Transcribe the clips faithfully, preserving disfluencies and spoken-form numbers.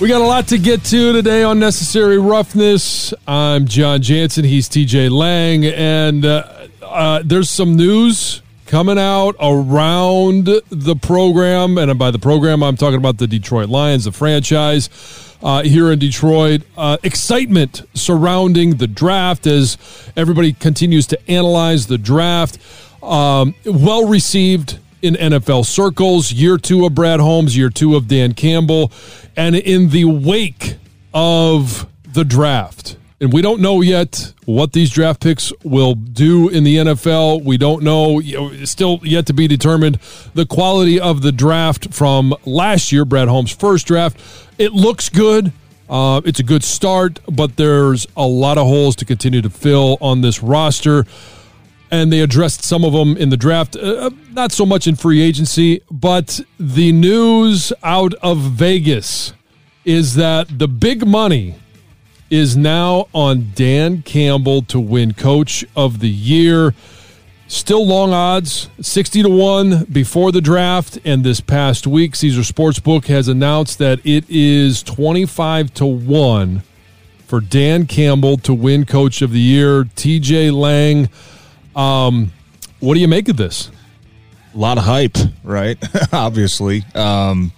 We got a lot to get to today on Necessary Roughness. I'm John Jansen. He's T J. Lang. And uh, uh, there's some news coming out around the program. And by the program, I'm talking about the Detroit Lions, the franchise uh, here in Detroit. Uh, excitement surrounding the draft as everybody continues to analyze the draft. Um, well-received in N F L circles, year two of Brad Holmes, year two of Dan Campbell, and in the wake of the draft. And we don't know yet what these draft picks will do in the N F L. We don't know, still yet to be determined, the quality of the draft from last year, Brad Holmes' first draft. It looks good. Uh, it's a good start, but there's a lot of holes to continue to fill on this roster. And they addressed some of them in the draft, uh, not so much in free agency, but the news out of Vegas is that the big money is now on Dan Campbell to win Coach of the Year. Still long odds, sixty to one before the draft, and this past week, Caesar Sportsbook has announced that it is twenty-five to one for Dan Campbell to win Coach of the Year. T J. Lang, Um, what do you make of this? A lot of hype, right? Obviously. Um,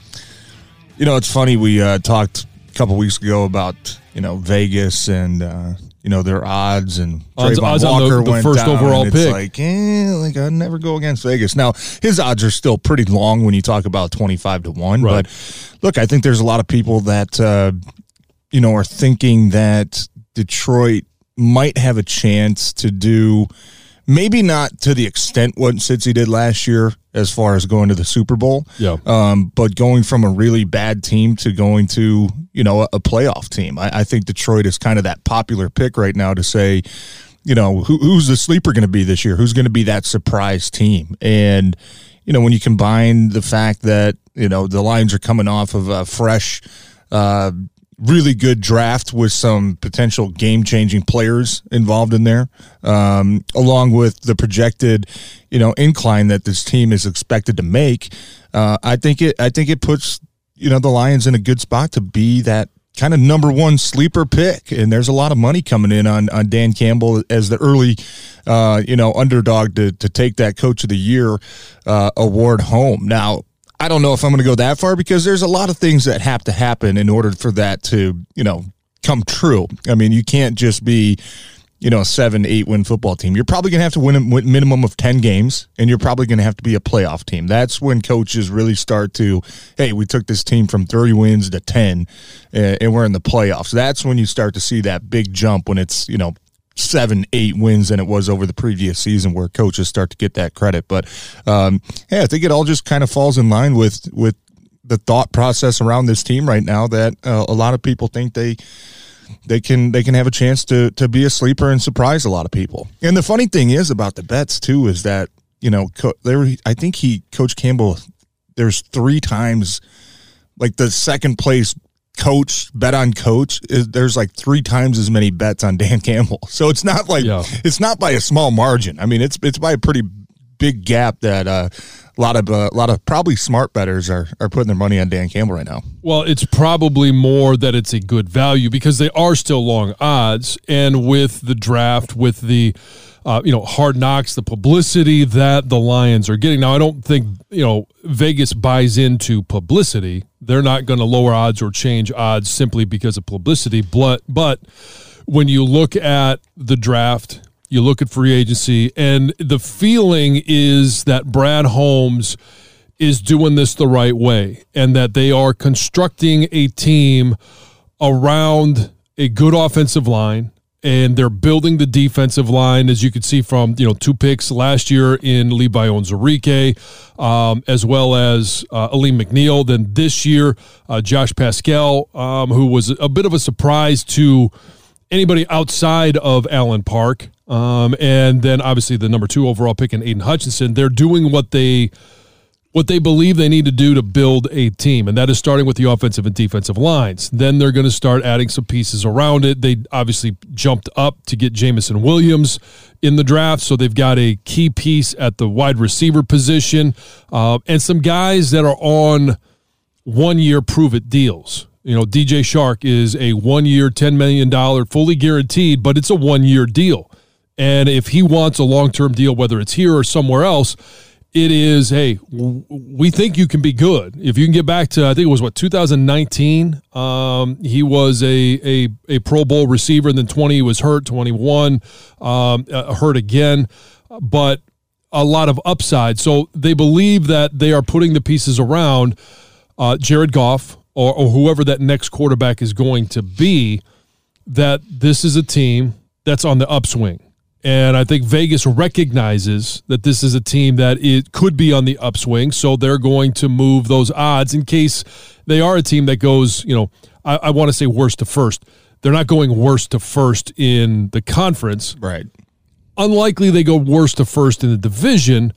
you know, it's funny. We uh, talked a couple weeks ago about, you know, Vegas and, uh, you know, their odds. And Trayvon odds, Walker odds on the, the went first down, overall it's pick. Like, eh, like, I'd never go against Vegas. Now, his odds are still pretty long when you talk about twenty-five to one. Right. But, look, I think there's a lot of people that, uh, you know, are thinking that Detroit might have a chance to do – maybe not to the extent what Cincy did last year as far as going to the Super Bowl, yeah. um, but going from a really bad team to going to, you know, a, a playoff team. I, I think Detroit is kind of that popular pick right now to say, you know, who, who's the sleeper going to be this year? Who's going to be that surprise team? And, you know, when you combine the fact that, you know, the Lions are coming off of a fresh uh really good draft with some potential game-changing players involved in there, um, along with the projected, you know, incline that this team is expected to make. Uh, I think it. I think it puts, you know, the Lions in a good spot to be that kind of number one sleeper pick. And there's a lot of money coming in on on Dan Campbell as the early, uh, you know, underdog to to take that Coach of the Year uh, award home. Now, I don't know if I'm going to go that far because there's a lot of things that have to happen in order for that to, you know, come true. I mean, you can't just be, you know, a seven, eight win football team. You're probably going to have to win a minimum of ten games, and you're probably going to have to be a playoff team. That's when coaches really start to, hey, we took this team from thirty wins to ten, and we're in the playoffs. That's when you start to see that big jump when it's, you know, seven, eight wins than it was over the previous season where coaches start to get that credit. But, um, yeah, I think it all just kind of falls in line with, with the thought process around this team right now that uh, a lot of people think they they can they can have a chance to to be a sleeper and surprise a lot of people. And the funny thing is about the bets, too, is that, you know, co- there I think he, Coach Campbell, there's three times, like the second place coach bet on coach is, there's like three times as many bets on Dan Campbell, so it's not like yeah. it's not by a small margin. I mean, it's it's by a pretty big gap that uh A lot of, uh, a lot of probably smart bettors are, are putting their money on Dan Campbell right now. Well, it's probably more that it's a good value because they are still long odds. And with the draft, with the, uh, you know, Hard Knocks, the publicity that the Lions are getting. Now, I don't think, you know, Vegas buys into publicity. They're not going to lower odds or change odds simply because of publicity. But, but when you look at the draft, you look at free agency, and the feeling is that Brad Holmes is doing this the right way and that they are constructing a team around a good offensive line, and they're building the defensive line, as you could see from, you know, two picks last year in Levi Onwuzurike, um, as well as uh, Alim McNeil. Then this year, uh, Josh Pascal, um, who was a bit of a surprise to anybody outside of Allen Park. Um, and then obviously the number two overall pick in Aiden Hutchinson. They're doing what they what they believe they need to do to build a team, and that is starting with the offensive and defensive lines. Then they're going to start adding some pieces around it. They obviously jumped up to get Jameson Williams in the draft, so they've got a key piece at the wide receiver position, uh, and some guys that are on one-year prove-it deals. You know, D J Shark is a one-year, ten million dollars, fully guaranteed, but it's a one-year deal. And if he wants a long-term deal, whether it's here or somewhere else, it is, hey, we think you can be good. If you can get back to, I think it was, what, two thousand nineteen? Um, he was a, a a Pro Bowl receiver, and then twenty he was hurt, twenty-one um, uh, hurt again. But a lot of upside. So they believe that they are putting the pieces around uh, Jared Goff or, or whoever that next quarterback is going to be, that this is a team that's on the upswing. And I think Vegas recognizes that this is a team that it could be on the upswing, so they're going to move those odds in case they are a team that goes, you know, I, I want to say worst to first. They're not going worst to first in the conference. Right. Unlikely they go worst to first in the division,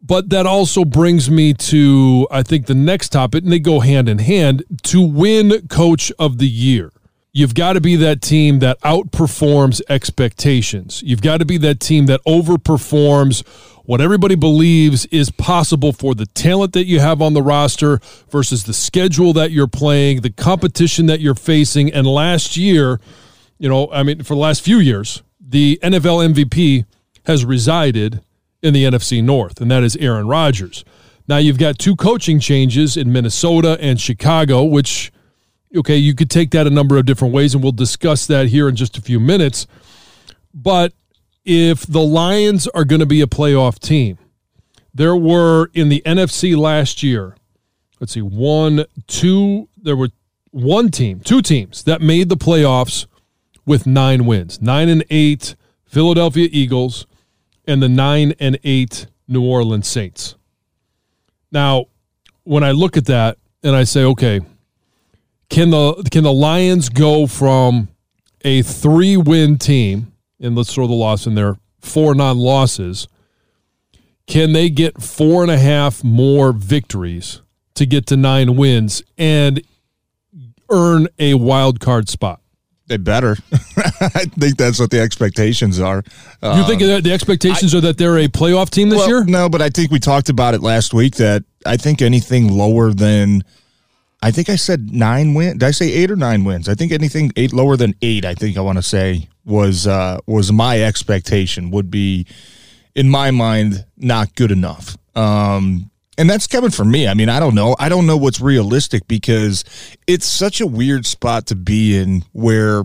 but that also brings me to, I think, the next topic, and they go hand in hand, to win Coach of the Year. You've got to be that team that outperforms expectations. You've got to be that team that overperforms what everybody believes is possible for the talent that you have on the roster versus the schedule that you're playing, the competition that you're facing. And last year, you know, I mean, for the last few years, the N F L M V P has resided in the N F C North, and that is Aaron Rodgers. Now you've got two coaching changes in Minnesota and Chicago, which, okay, you could take that a number of different ways, and we'll discuss that here in just a few minutes. But if the Lions are going to be a playoff team, there were, in the N F C last year, let's see, one, two, there were one team, two teams that made the playoffs with nine wins. Nine and eight Philadelphia Eagles and the nine and eight New Orleans Saints. Now, when I look at that and I say, okay, Can the can the Lions go from a three-win team, and let's throw the loss in there, four non-losses, can they get four and a half more victories to get to nine wins and earn a wild card spot? They better. I think that's what the expectations are. Um, you think that the expectations I, are that they're a playoff team this well, year? No, but I think we talked about it last week that I think anything lower than – I think I said nine wins. Did I say eight or nine wins? I think anything eight lower than eight, I think I want to say, was uh, was my expectation, would be, in my mind, not good enough. Um, and that's coming from me. I mean, I don't know. I don't know what's realistic because it's such a weird spot to be in where,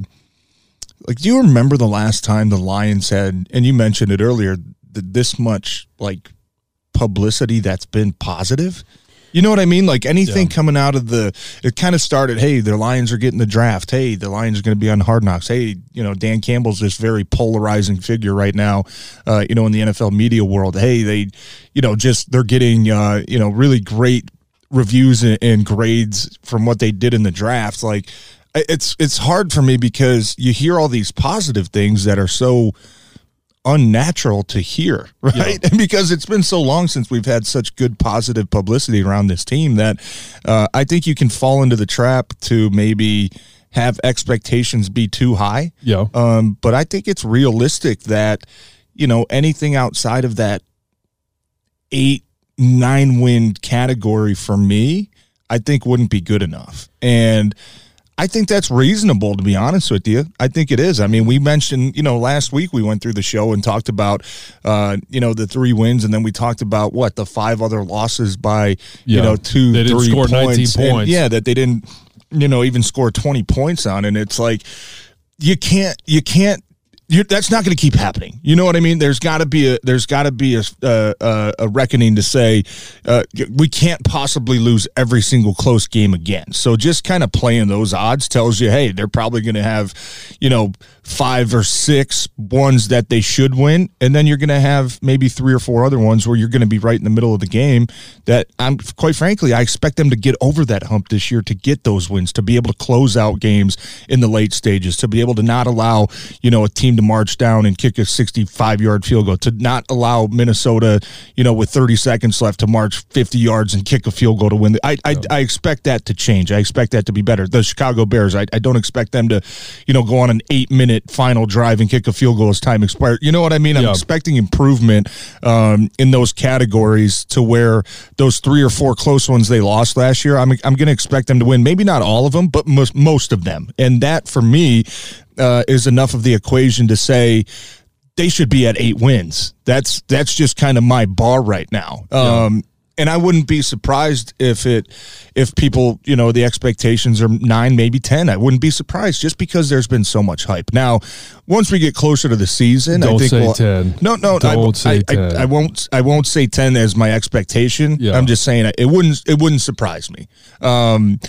like, do you remember the last time the Lions had, and you mentioned it earlier, this much, like, publicity that's been positive? You know what I mean? Like anything yeah. coming out of the, it kind of started, hey, the Lions are getting the draft. Hey, the Lions are going to be on Hard Knocks. Hey, you know, Dan Campbell's this very polarizing figure right now, uh, you know, in the N F L media world. Hey, they, you know, just they're getting, uh, you know, really great reviews and, and grades from what they did in the draft. Like it's, it's hard for me because you hear all these positive things that are so unnatural to hear, right? Yeah. Because it's been so long since we've had such good positive publicity around this team that uh, I think you can fall into the trap to maybe have expectations be too high. Yeah. Um, but I think it's realistic that, you know, anything outside of that eight, nine win category for me, I think wouldn't be good enough. And I think that's reasonable, to be honest with you. I think it is. I mean, we mentioned, you know, last week we went through the show and talked about, uh, you know, the three wins, and then we talked about, what, the five other losses by, yeah. you know, two, they didn't three score points. nineteen points. And, yeah, that they didn't, you know, even score twenty points on. And it's like, you can't, you can't, you're, that's not going to keep happening. You know what I mean? There's got to be a there's got to be a, uh, a reckoning to say uh, we can't possibly lose every single close game again. So just kind of playing those odds tells you, hey, they're probably going to have, you know, five or six ones that they should win, and then you're going to have maybe three or four other ones where you're going to be right in the middle of the game. That I'm quite frankly, I expect them to get over that hump this year, to get those wins, to be able to close out games in the late stages, to be able to not allow, you know, a team to march down and kick a sixty-five yard field goal, to not allow Minnesota, you know, with thirty seconds left, to march fifty yards and kick a field goal to win. I I, I expect that to change. I expect that to be better. The Chicago Bears, I, I don't expect them to, you know, go on an eight minute final drive and kick a field goal as time expired. You know what I mean? I'm yeah. expecting improvement um, in those categories, to where those three or four close ones they lost last year, I'm I'm going to expect them to win. Maybe not all of them, but most, most of them. And that for me, Uh, is enough of the equation to say they should be at eight wins. That's that's just kind of my bar right now. Um, yeah. And I wouldn't be surprised if it, if people, you know, the expectations are nine, maybe ten. I wouldn't be surprised, just because there's been so much hype. Now, once we get closer to the season, don't I think say we'll, ten. No, no, I, I, I, I won't. I won't say ten as my expectation. Yeah. I'm just saying it wouldn't. It wouldn't surprise me. Um,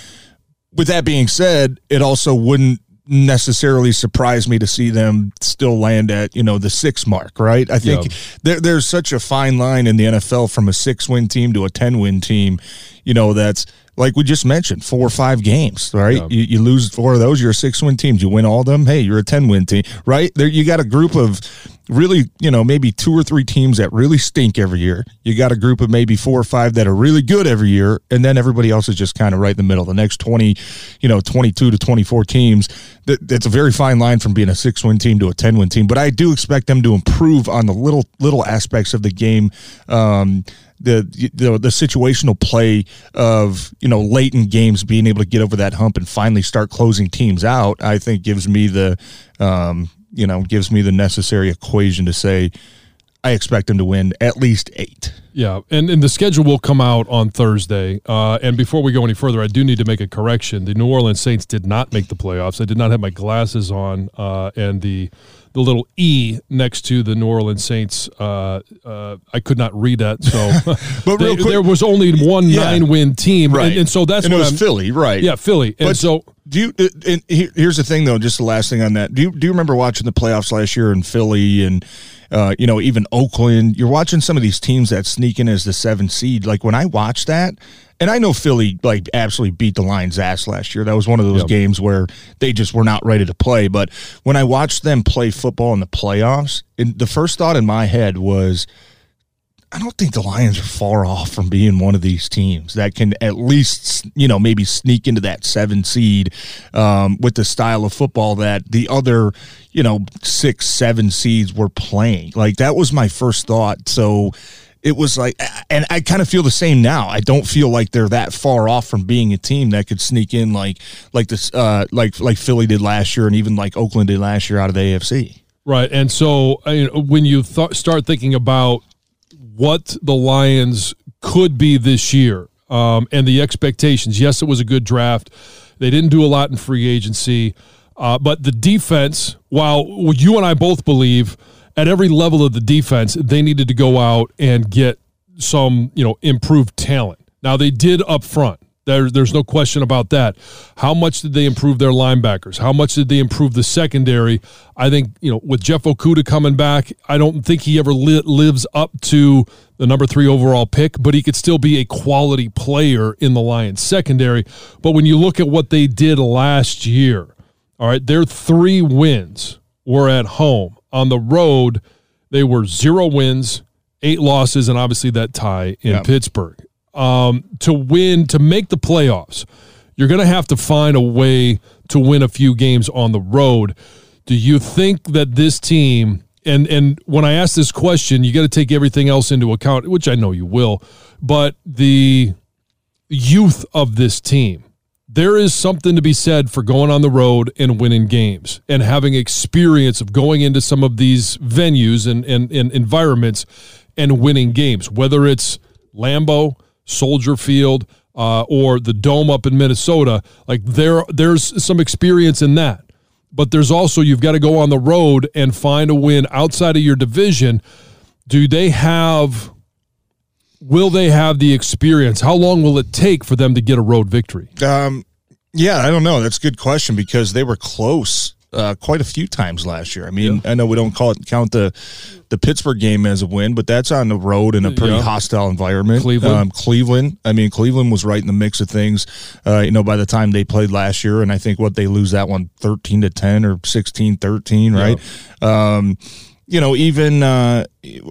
with that being said, it also wouldn't necessarily surprise me to see them still land at, you know, the six mark, right? I think yeah. there, there's such a fine line in the N F L from a six-win team to a ten-win team, you know, that's, like we just mentioned, four or five games, right? Yeah. You, you lose four of those, you're a six-win team. You win all of them, hey, you're a ten-win team, right? There, you got a group of really, you know, maybe two or three teams that really stink every year. You got a group of maybe four or five that are really good every year, and then everybody else is just kind of right in the middle. The next twenty, you know, twenty-two to twenty-four teams, that, that's a very fine line from being a six-win team to a ten-win team. But I do expect them to improve on the little little aspects of the game, um, the, the the situational play of, you know, late in games being able to get over that hump and finally start closing teams out. I think gives me the um, – you know, gives me the necessary equation to say I expect them to win at least eight. Yeah, and, and the schedule will come out on Thursday. Uh, and before we go any further, I do need to make a correction. The New Orleans Saints did not make the playoffs. I did not have my glasses on, uh, and the the little E next to the New Orleans Saints, uh, uh, I could not read that. So, but they, real quick, there was only one yeah, nine-win team, right? And, and so that's and what it was I'm, Philly, right? Yeah, Philly. And but so, do you? And here's the thing, though. Just the last thing on that. Do you do you remember watching the playoffs last year in Philly and uh, you know, even Oakland? You're watching some of these teams that sneak in as the seven seed. Like when I watched that. And I know Philly, like, absolutely beat the Lions' ass last year. That was one of those yep. games where they just were not ready to play. But when I watched them play football in the playoffs, it, the first thought in my head was, I don't think the Lions are far off from being one of these teams that can at least, you know, maybe sneak into that seven seed um, with the style of football that the other, you know, six, seven seeds were playing. Like, that was my first thought. So it was like, and I kind of feel the same now. I don't feel like they're that far off from being a team that could sneak in like like this, uh, like like Philly did last year, and even like Oakland did last year out of the A F C. Right, and so I mean, when you th- start thinking about what the Lions could be this year, um, and the expectations, yes, it was a good draft. They didn't do a lot in free agency, uh, but the defense, while you and I both believe at every level of the defense, they needed to go out and get some, you know, improved talent. Now, they did up front. There, there's no question about that. How much did they improve their linebackers? How much did they improve the secondary? I think, you know, with Jeff Okuda coming back, I don't think he ever li- lives up to the number three overall pick, but he could still be a quality player in the Lions secondary. But when you look at what they did last year, all right, their three wins were at home. On the road, they were zero wins, eight losses, and obviously that tie in yeah. Pittsburgh. Um, to win, to make the playoffs, you're going to have to find a way to win a few games on the road. Do you think that this team And and when I ask this question, you got to take everything else into account, which I know you will, but the youth of this team, there is something to be said for going on the road and winning games and having experience of going into some of these venues and, and, and environments and winning games, whether it's Lambeau, Soldier Field, uh, or the Dome up in Minnesota. Like there, there's some experience in that. But there's also, you've got to go on the road and find a win outside of your division. Do they have, will they have the experience? How long will it take for them to get a road victory? Um, yeah, I don't know. That's a good question because they were close uh, quite a few times last year. I mean, yeah. I know we don't call it count the the Pittsburgh game as a win, but that's on the road in a pretty yeah. hostile environment. Cleveland. Um, Cleveland. I mean, Cleveland was right in the mix of things, uh, you know, by the time they played last year. And I think what they lose that one thirteen to ten or sixteen thirteen, right? Yeah. Um, you know, even uh,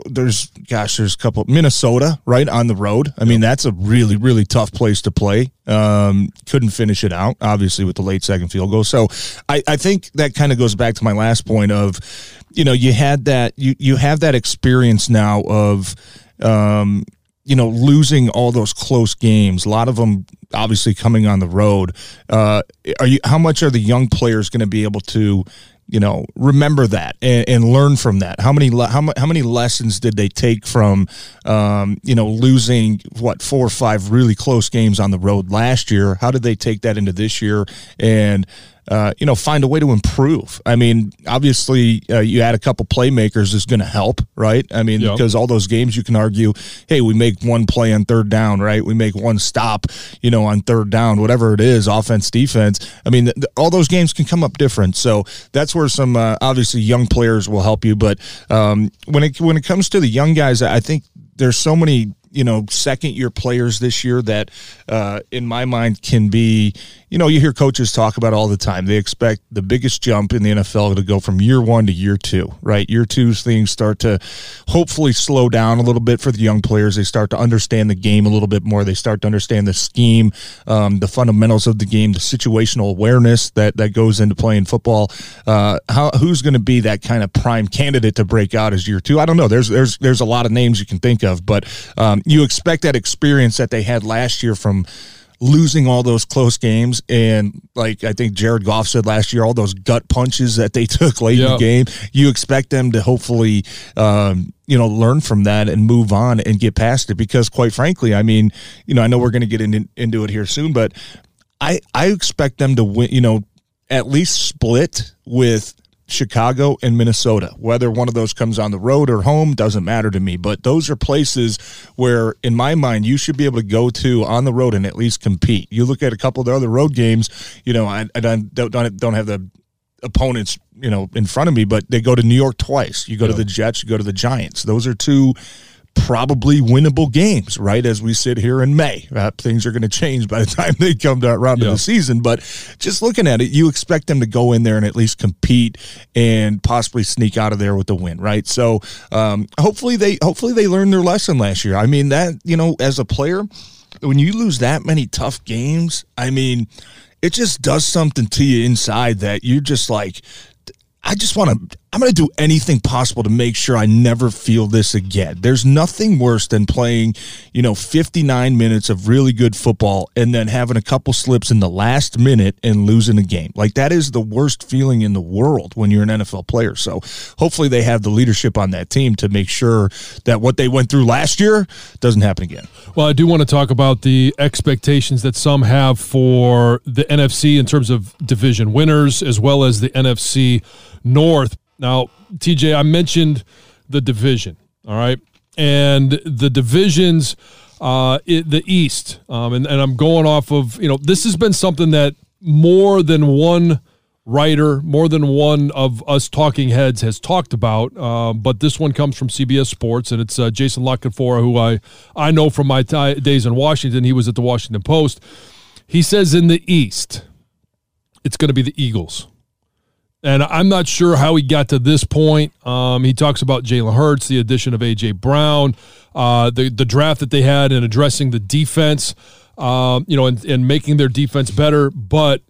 there's, gosh, there's a couple, Minnesota, right, on the road. I mean, that's a really, really tough place to play. Um, couldn't finish it out, obviously, with the late second field goal. So I, I think that kind of goes back to my last point of, you know, you had that, you, you have that experience now of, um, you know, losing all those close games, a lot of them obviously coming on the road. Uh, are you, how much are the young players going to be able to, you know, remember that and, and learn from that? How many, how, how many lessons did they take from, um, you know, losing what, four or five really close games on the road last year? How did they take that into this year and, uh, you know, find a way to improve? I mean, obviously uh, you add a couple playmakers is going to help, right? I mean, yep. because all those games you can argue, hey, we make one play on third down, right? We make one stop, you know, on third down, whatever it is, offense, defense. I mean, th- th- all those games can come up different. So that's where some, uh, obviously young players will help you. But um, when it, when it comes to the young guys, I think there's so many, you know, second-year players this year that, uh, in my mind, can be, you know, you hear coaches talk about all the time. They expect the biggest jump in the N F L to go from year one to year two, right? Year two's things start to hopefully slow down a little bit for the young players. They start to understand the game a little bit more. They start to understand the scheme, um, the fundamentals of the game, the situational awareness that, that goes into playing football. Uh, how, who's going to be that kind of prime candidate to break out as year two? I don't know. There's, there's, there's a lot of names you can think of, but um, you expect that experience that they had last year from losing all those close games. And like I think Jared Goff said last year, all those gut punches that they took late yep. in the game, you expect them to hopefully, um, you know, learn from that and move on and get past it. Because quite frankly, I mean, you know, I know we're going to get in, into it here soon, but I, I expect them to win, you know, at least split with Chicago and Minnesota. Whether one of those comes on the road or home doesn't matter to me, but those are places where in my mind you should be able to go to on the road and at least compete. You look at a couple of the other road games, you know, I, I don't, don't don't have the opponents, you know, in front of me, but they go to New York twice. You go yeah. to the Jets, you go to the Giants. Those are two probably winnable games, right? As we sit here in May, uh, things are going to change by the time they come to around yeah. to the season. But just looking at it, you expect them to go in there and at least compete and possibly sneak out of there with the win, right? So um, hopefully they hopefully they learned their lesson last year. I mean, that, you know, as a player, when you lose that many tough games, I mean, it just does something to you inside that you're just like, I just want to, I'm going to do anything possible to make sure I never feel this again. There's nothing worse than playing, you know, fifty-nine minutes of really good football and then having a couple slips in the last minute and losing a game. Like, that is the worst feeling in the world when you're an N F L player. So hopefully they have the leadership on that team to make sure that what they went through last year doesn't happen again. Well, I do want to talk about the expectations that some have for the N F C in terms of division winners as well as the N F C North. Now, T J, I mentioned the division, all right? And the divisions, uh, it, the East, um, and, and I'm going off of, you know, this has been something that more than one writer, more than one of us talking heads has talked about, uh, but this one comes from C B S Sports, and it's uh, Jason La Canfora, who I, I know from my t- days in Washington. He was at the Washington Post. He says in the East, it's going to be the Eagles. And I'm not sure how he got to this point. Um, he talks about Jalen Hurts, the addition of A J. Brown, uh, the the draft that they had in addressing the defense, um, you know, and, and making their defense better. But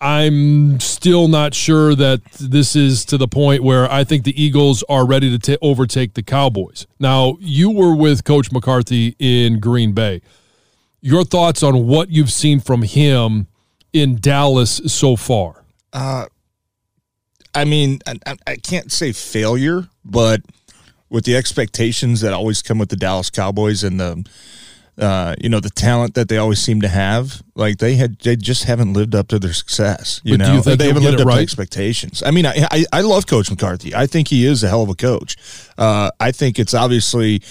I'm still not sure that this is to the point where I think the Eagles are ready to t- overtake the Cowboys. Now, you were with Coach McCarthy in Green Bay. Your thoughts on what you've seen from him in Dallas so far? Uh, I mean, I, I can't say failure, but with the expectations that always come with the Dallas Cowboys and the Uh, you know, the talent that they always seem to have, like they had, they just haven't lived up to their success. You but know, you they haven't lived up right? to expectations. I mean, I, I I love Coach McCarthy. I think he is a hell of a coach. Uh, I think it's obviously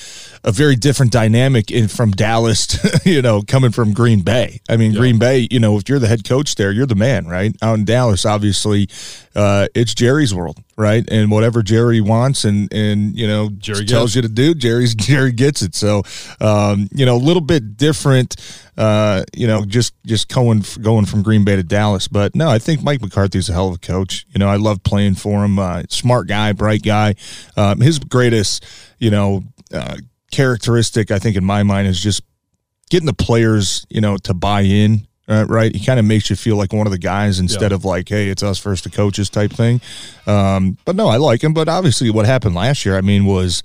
a very different dynamic in from Dallas to, you know, coming from Green Bay. I mean, yeah. Green Bay, you know, if you're the head coach there, you're the man, right? Out in Dallas, obviously, uh, it's Jerry's world, right? And whatever Jerry wants and, and you know, Jerry tells you to do, Jerry's Jerry gets it. So, um, you know, little little bit different, uh, you know, just just going going from Green Bay to Dallas. But no, I think Mike McCarthy's a hell of a coach. You know, I love playing for him. Uh, smart guy, bright guy. Um, his greatest, you know, uh, characteristic, I think, in my mind, is just getting the players, you know, to buy in. Uh, right, he kind of makes you feel like one of the guys instead yeah. of like, hey, it's us versus the coaches type thing. Um, but no, I like him. But obviously, what happened last year, I mean, was.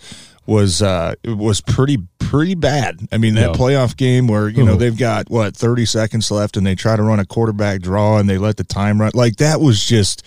was uh it was pretty pretty bad. I mean, that yeah. playoff game where, you know, they've got what thirty seconds left and they try to run a quarterback draw and they let the time run. Like that was just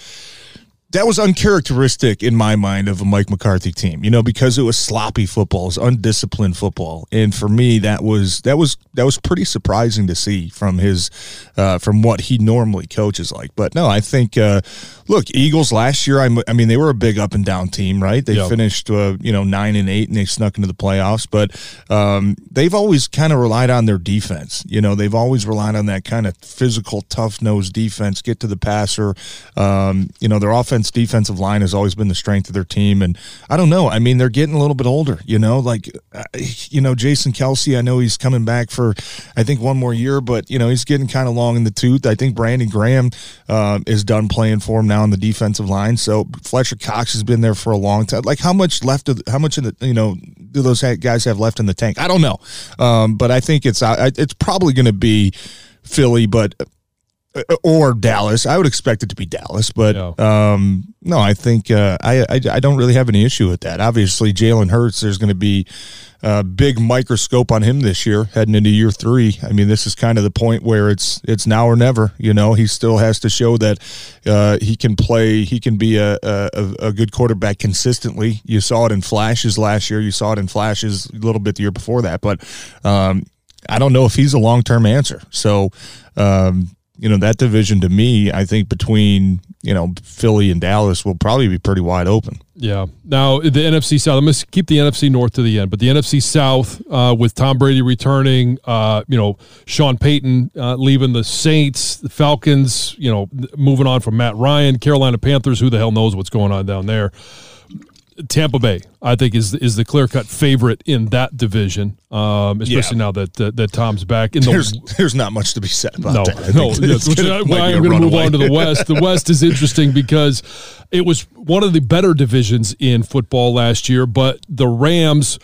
that was uncharacteristic in my mind of a Mike McCarthy team, you know, because it was sloppy football, it was undisciplined football. And for me, that was that was that was pretty surprising to see from his uh, from what he normally coaches like. But no, I think uh, look, Eagles last year, I, I mean, they were a big up and down team, right? They yep. finished uh, you know nine and eight, and they snuck into the playoffs. But um, they've always kind of relied on their defense. You know, they've always relied on that kind of physical, tough-nosed defense, get to the passer. Um, you know, their offense. Defensive line has always been the strength of their team, and I don't know. I mean, they're getting a little bit older, you know. Like, you know, Jason Kelsey. I know he's coming back for, I think, one more year, but you know, he's getting kind of long in the tooth. I think Brandon Graham uh, is done playing for him now on the defensive line. So Fletcher Cox has been there for a long time. Like, how much left? Of, how much of the you know do those guys have left in the tank? I don't know, um, but I think it's I, it's probably going to be Philly, but. Or Dallas. I would expect it to be Dallas, but yeah. um, no, I think uh, I, I I don't really have any issue with that. Obviously, Jalen Hurts, there's going to be a big microscope on him this year, heading into year three. I mean, this is kind of the point where it's it's now or never. You know, he still has to show that uh, he can play, he can be a, a a good quarterback consistently. You saw it in flashes last year. You saw it in flashes a little bit the year before that, but um, I don't know if he's a long-term answer. So. Um, You know, that division to me, I think between, you know, Philly and Dallas will probably be pretty wide open. Yeah. Now, the N F C South, I'm going to keep the N F C North to the end, but the N F C South uh, with Tom Brady returning, uh, you know, Sean Payton uh, leaving the Saints, the Falcons, you know, moving on from Matt Ryan, Carolina Panthers, who the hell knows what's going on down there. Tampa Bay, I think, is is the clear-cut favorite in that division, um, especially yeah. now that, that that Tom's back. In the, there's, there's not much to be said about no, that. I no, that's why I'm going to move on to the West. The West is interesting because it was one of the better divisions in football last year, but the Rams,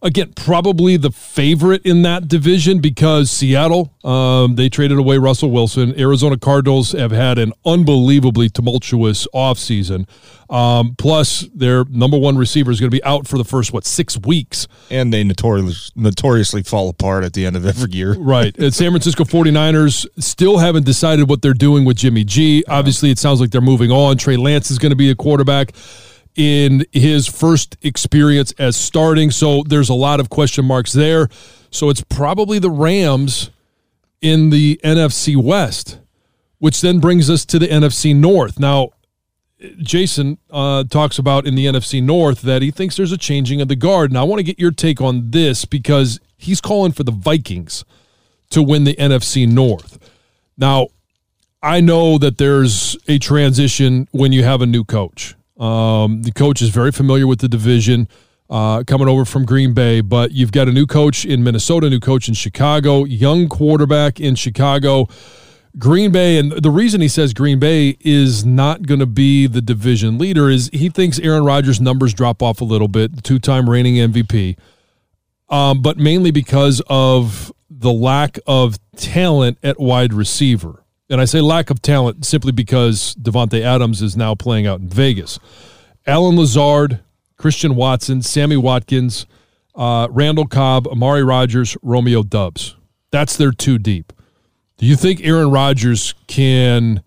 again, probably the favorite in that division because Seattle, um, they traded away Russell Wilson. Arizona Cardinals have had an unbelievably tumultuous offseason. Um, plus, their number one receiver is going to be out for the first, what, six weeks. And they notorious, notoriously fall apart at the end of every year. Right. And San Francisco forty-niners still haven't decided what they're doing with Jimmy G. Obviously, it sounds like they're moving on. Trey Lance is going to be a quarterback in his first experience as starting. So there's a lot of question marks there. So it's probably the Rams in the N F C West, which then brings us to the N F C North. Now, Jason uh, talks about in the N F C North that he thinks there's a changing of the guard. And I want to get your take on this because he's calling for the Vikings to win the N F C North. Now, I know that there's a transition when you have a new coach. Um, the coach is very familiar with the division uh, coming over from Green Bay, but you've got a new coach in Minnesota, new coach in Chicago, young quarterback in Chicago, Green Bay. And the reason he says Green Bay is not going to be the division leader is he thinks Aaron Rodgers' numbers drop off a little bit, two-time reigning M V P, um, but mainly because of the lack of talent at wide receiver. And I say lack of talent simply because Davante Adams is now playing out in Vegas. Allen Lazard, Christian Watson, Sammy Watkins, uh, Randall Cobb, Amari Rodgers, Romeo Doubs. That's their two deep. Do you think Aaron Rodgers can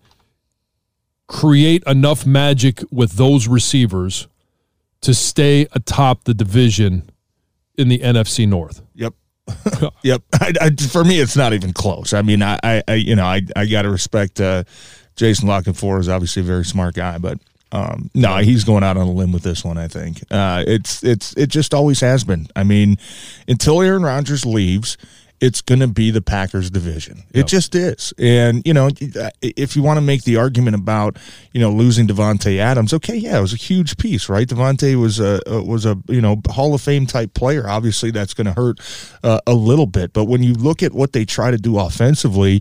create enough magic with those receivers to stay atop the division in the N F C North? Yep. Yep. I, I, for me, it's not even close. I mean, I, I you know, I, I got to respect uh, Jason La Canfora is obviously a very smart guy, but um, no, he's going out on a limb with this one. I think uh, it's it's it just always has been. I mean, until Aaron Rodgers leaves, it's going to be the Packers division. It yep. just is. And, you know, if you want to make the argument about, you know, losing Davante Adams, okay, yeah, it was a huge piece, right? Davante was a, was a you know, Hall of Fame type player. Obviously, that's going to hurt uh, a little bit. But when you look at what they try to do offensively,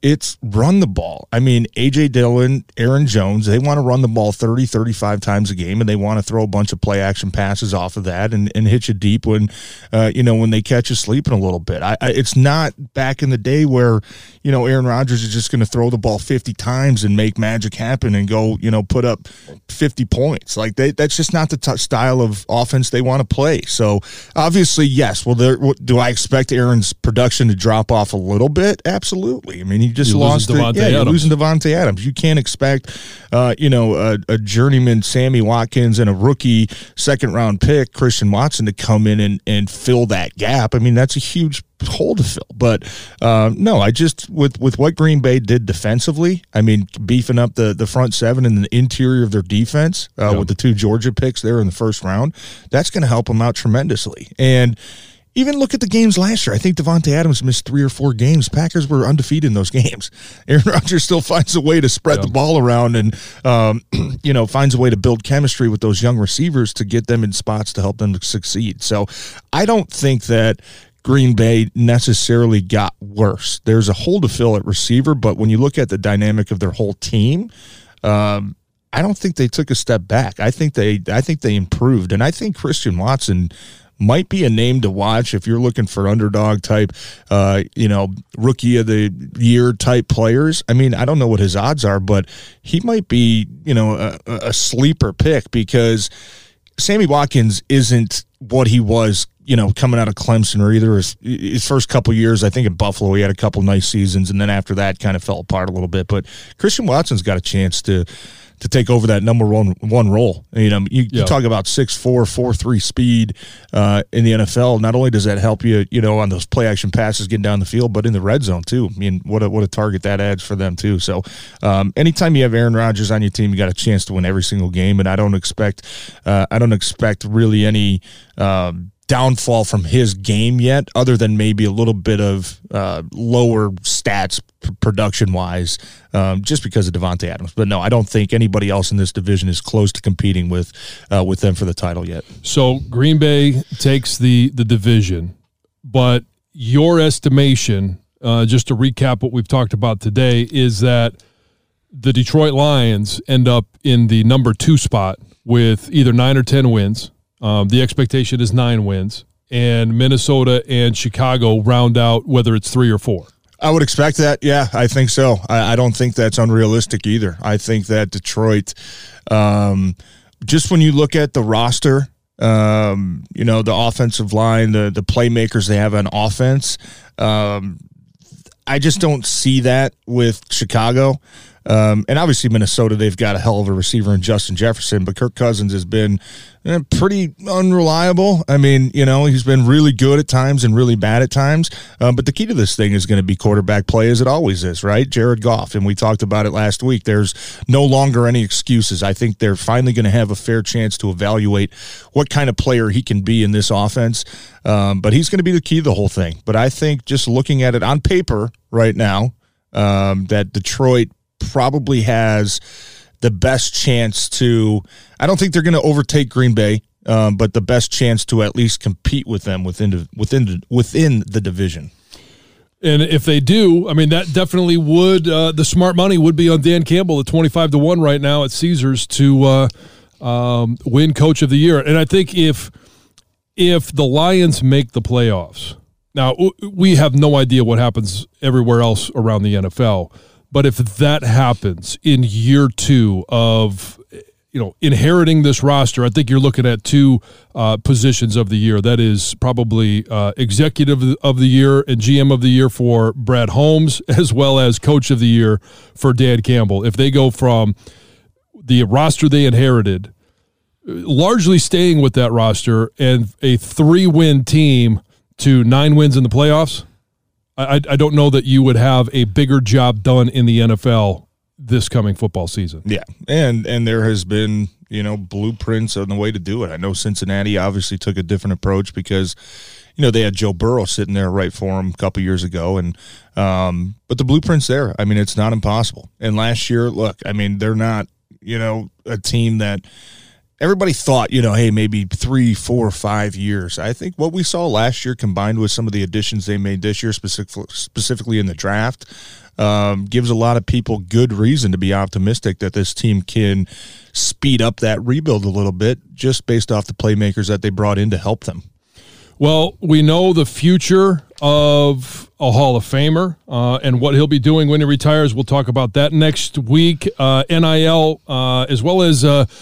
it's run the ball. I mean, A J Dillon, Aaron Jones, they want to run the ball thirty, thirty-five times a game, and they want to throw a bunch of play-action passes off of that and, and hit you deep when, uh, you know, when they catch you sleeping a little bit. I, I, it's not back in the day where, you know, Aaron Rodgers is just going to throw the ball fifty times and make magic happen and go, you know, put up fifty points. Like, they, that's just not the t- style of offense they want to play. So, obviously, yes. Well, there, do I expect Aaron's production to drop off a little bit? Absolutely. I mean, he You just you're lost losing Davante to, yeah, Adams. You're losing Davante Adams. You can't expect, uh, you know, a, a journeyman Sammy Watkins and a rookie second-round pick Christian Watson to come in and, and fill that gap. I mean, that's a huge hole to fill. But, uh, no, I just, with, with what Green Bay did defensively, I mean, beefing up the, the front seven and the interior of their defense uh, yep. with the two Georgia picks there in the first round, that's going to help them out tremendously. And, even look at the games last year. I think Davante Adams missed three or four games. Packers were undefeated in those games. Aaron Rodgers still finds a way to spread yeah. the ball around and, um, you know, finds a way to build chemistry with those young receivers to get them in spots to help them succeed. So I don't think that Green Bay necessarily got worse. There's a hole to fill at receiver, but when you look at the dynamic of their whole team, um, I don't think they took a step back. I think they, I think they improved, and I think Christian Watson might be a name to watch if you're looking for underdog type, uh, you know, rookie of the year type players. I mean, I don't know what his odds are, but he might be, you know, a, a sleeper pick because Sammy Watkins isn't what he was, you know, coming out of Clemson or either his, his first couple years. I think at Buffalo he had a couple nice seasons, and then after that kind of fell apart a little bit. But Christian Watson's got a chance to to take over that number one one role. You know, you, yeah. you talk about six four, four three speed uh, in the N F L. Not only does that help you, you know, on those play action passes getting down the field, but in the red zone too. I mean, what a, what a target that adds for them too. So um, anytime you have Aaron Rodgers on your team, you got a chance to win every single game. And I don't expect, uh, I don't expect really any um, downfall from his game yet, other than maybe a little bit of uh, lower stats production-wise, um, just because of Davante Adams. But no, I don't think anybody else in this division is close to competing with uh, with them for the title yet. So Green Bay takes the, the division, but your estimation, uh, just to recap what we've talked about today, is that the Detroit Lions end up in the number two spot with either nine or ten wins. Um, the expectation is nine wins, and Minnesota and Chicago round out whether it's three or four. I would expect that. Yeah, I think so. I, I don't think that's unrealistic either. I think that Detroit, um, just when you look at the roster, um, you know, the offensive line, the the playmakers they have on offense, um, I just don't see that with Chicago. Um, and obviously Minnesota, they've got a hell of a receiver in Justin Jefferson, but Kirk Cousins has been eh, pretty unreliable. I mean, you know, he's been really good at times and really bad at times. Um, but the key to this thing is going to be quarterback play, as it always is, right? Jared Goff, and we talked about it last week. There's no longer any excuses. I think they're finally going to have a fair chance to evaluate what kind of player he can be in this offense. Um, but he's going to be the key to the whole thing. But I think just looking at it on paper right now, um, that Detroit probably has the best chance to, I don't think they're going to overtake Green Bay, um, but the best chance to at least compete with them within within within the division. And if they do, I mean, that definitely would, uh, the smart money would be on Dan Campbell at twenty-five to one right now at Caesars to uh, um, win Coach of the Year. And I think if if the Lions make the playoffs, now we have no idea what happens everywhere else around the N F L. But if that happens in year two of, you know, inheriting this roster, I think you're looking at two uh, positions of the year. That is probably uh, executive of the year and G M of the year for Brad Holmes, as well as coach of the year for Dan Campbell. If they go from the roster they inherited, largely staying with that roster, and a three-win team to nine wins in the playoffs, I, I don't know that you would have a bigger job done in the N F L this coming football season. Yeah, and and there has been, you know, blueprints on the way to do it. I know Cincinnati obviously took a different approach because, you know, they had Joe Burrow sitting there right for him a couple years ago, and um, but the blueprint's there. I mean, it's not impossible. And last year, look, I mean, they're not, you know, a team that everybody thought, you know, hey, maybe three, four, five years. I think what we saw last year combined with some of the additions they made this year, specific, specifically in the draft, um, gives a lot of people good reason to be optimistic that this team can speed up that rebuild a little bit just based off the playmakers that they brought in to help them. Well, we know the future of a Hall of Famer uh, and what he'll be doing when he retires. We'll talk about that next week. Uh, N I L, uh, as well as uh, –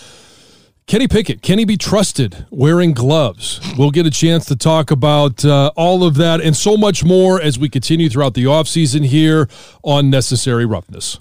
can he pick it? Can he be trusted wearing gloves? We'll get a chance to talk about uh, all of that and so much more as we continue throughout the offseason here on Necessary Roughness.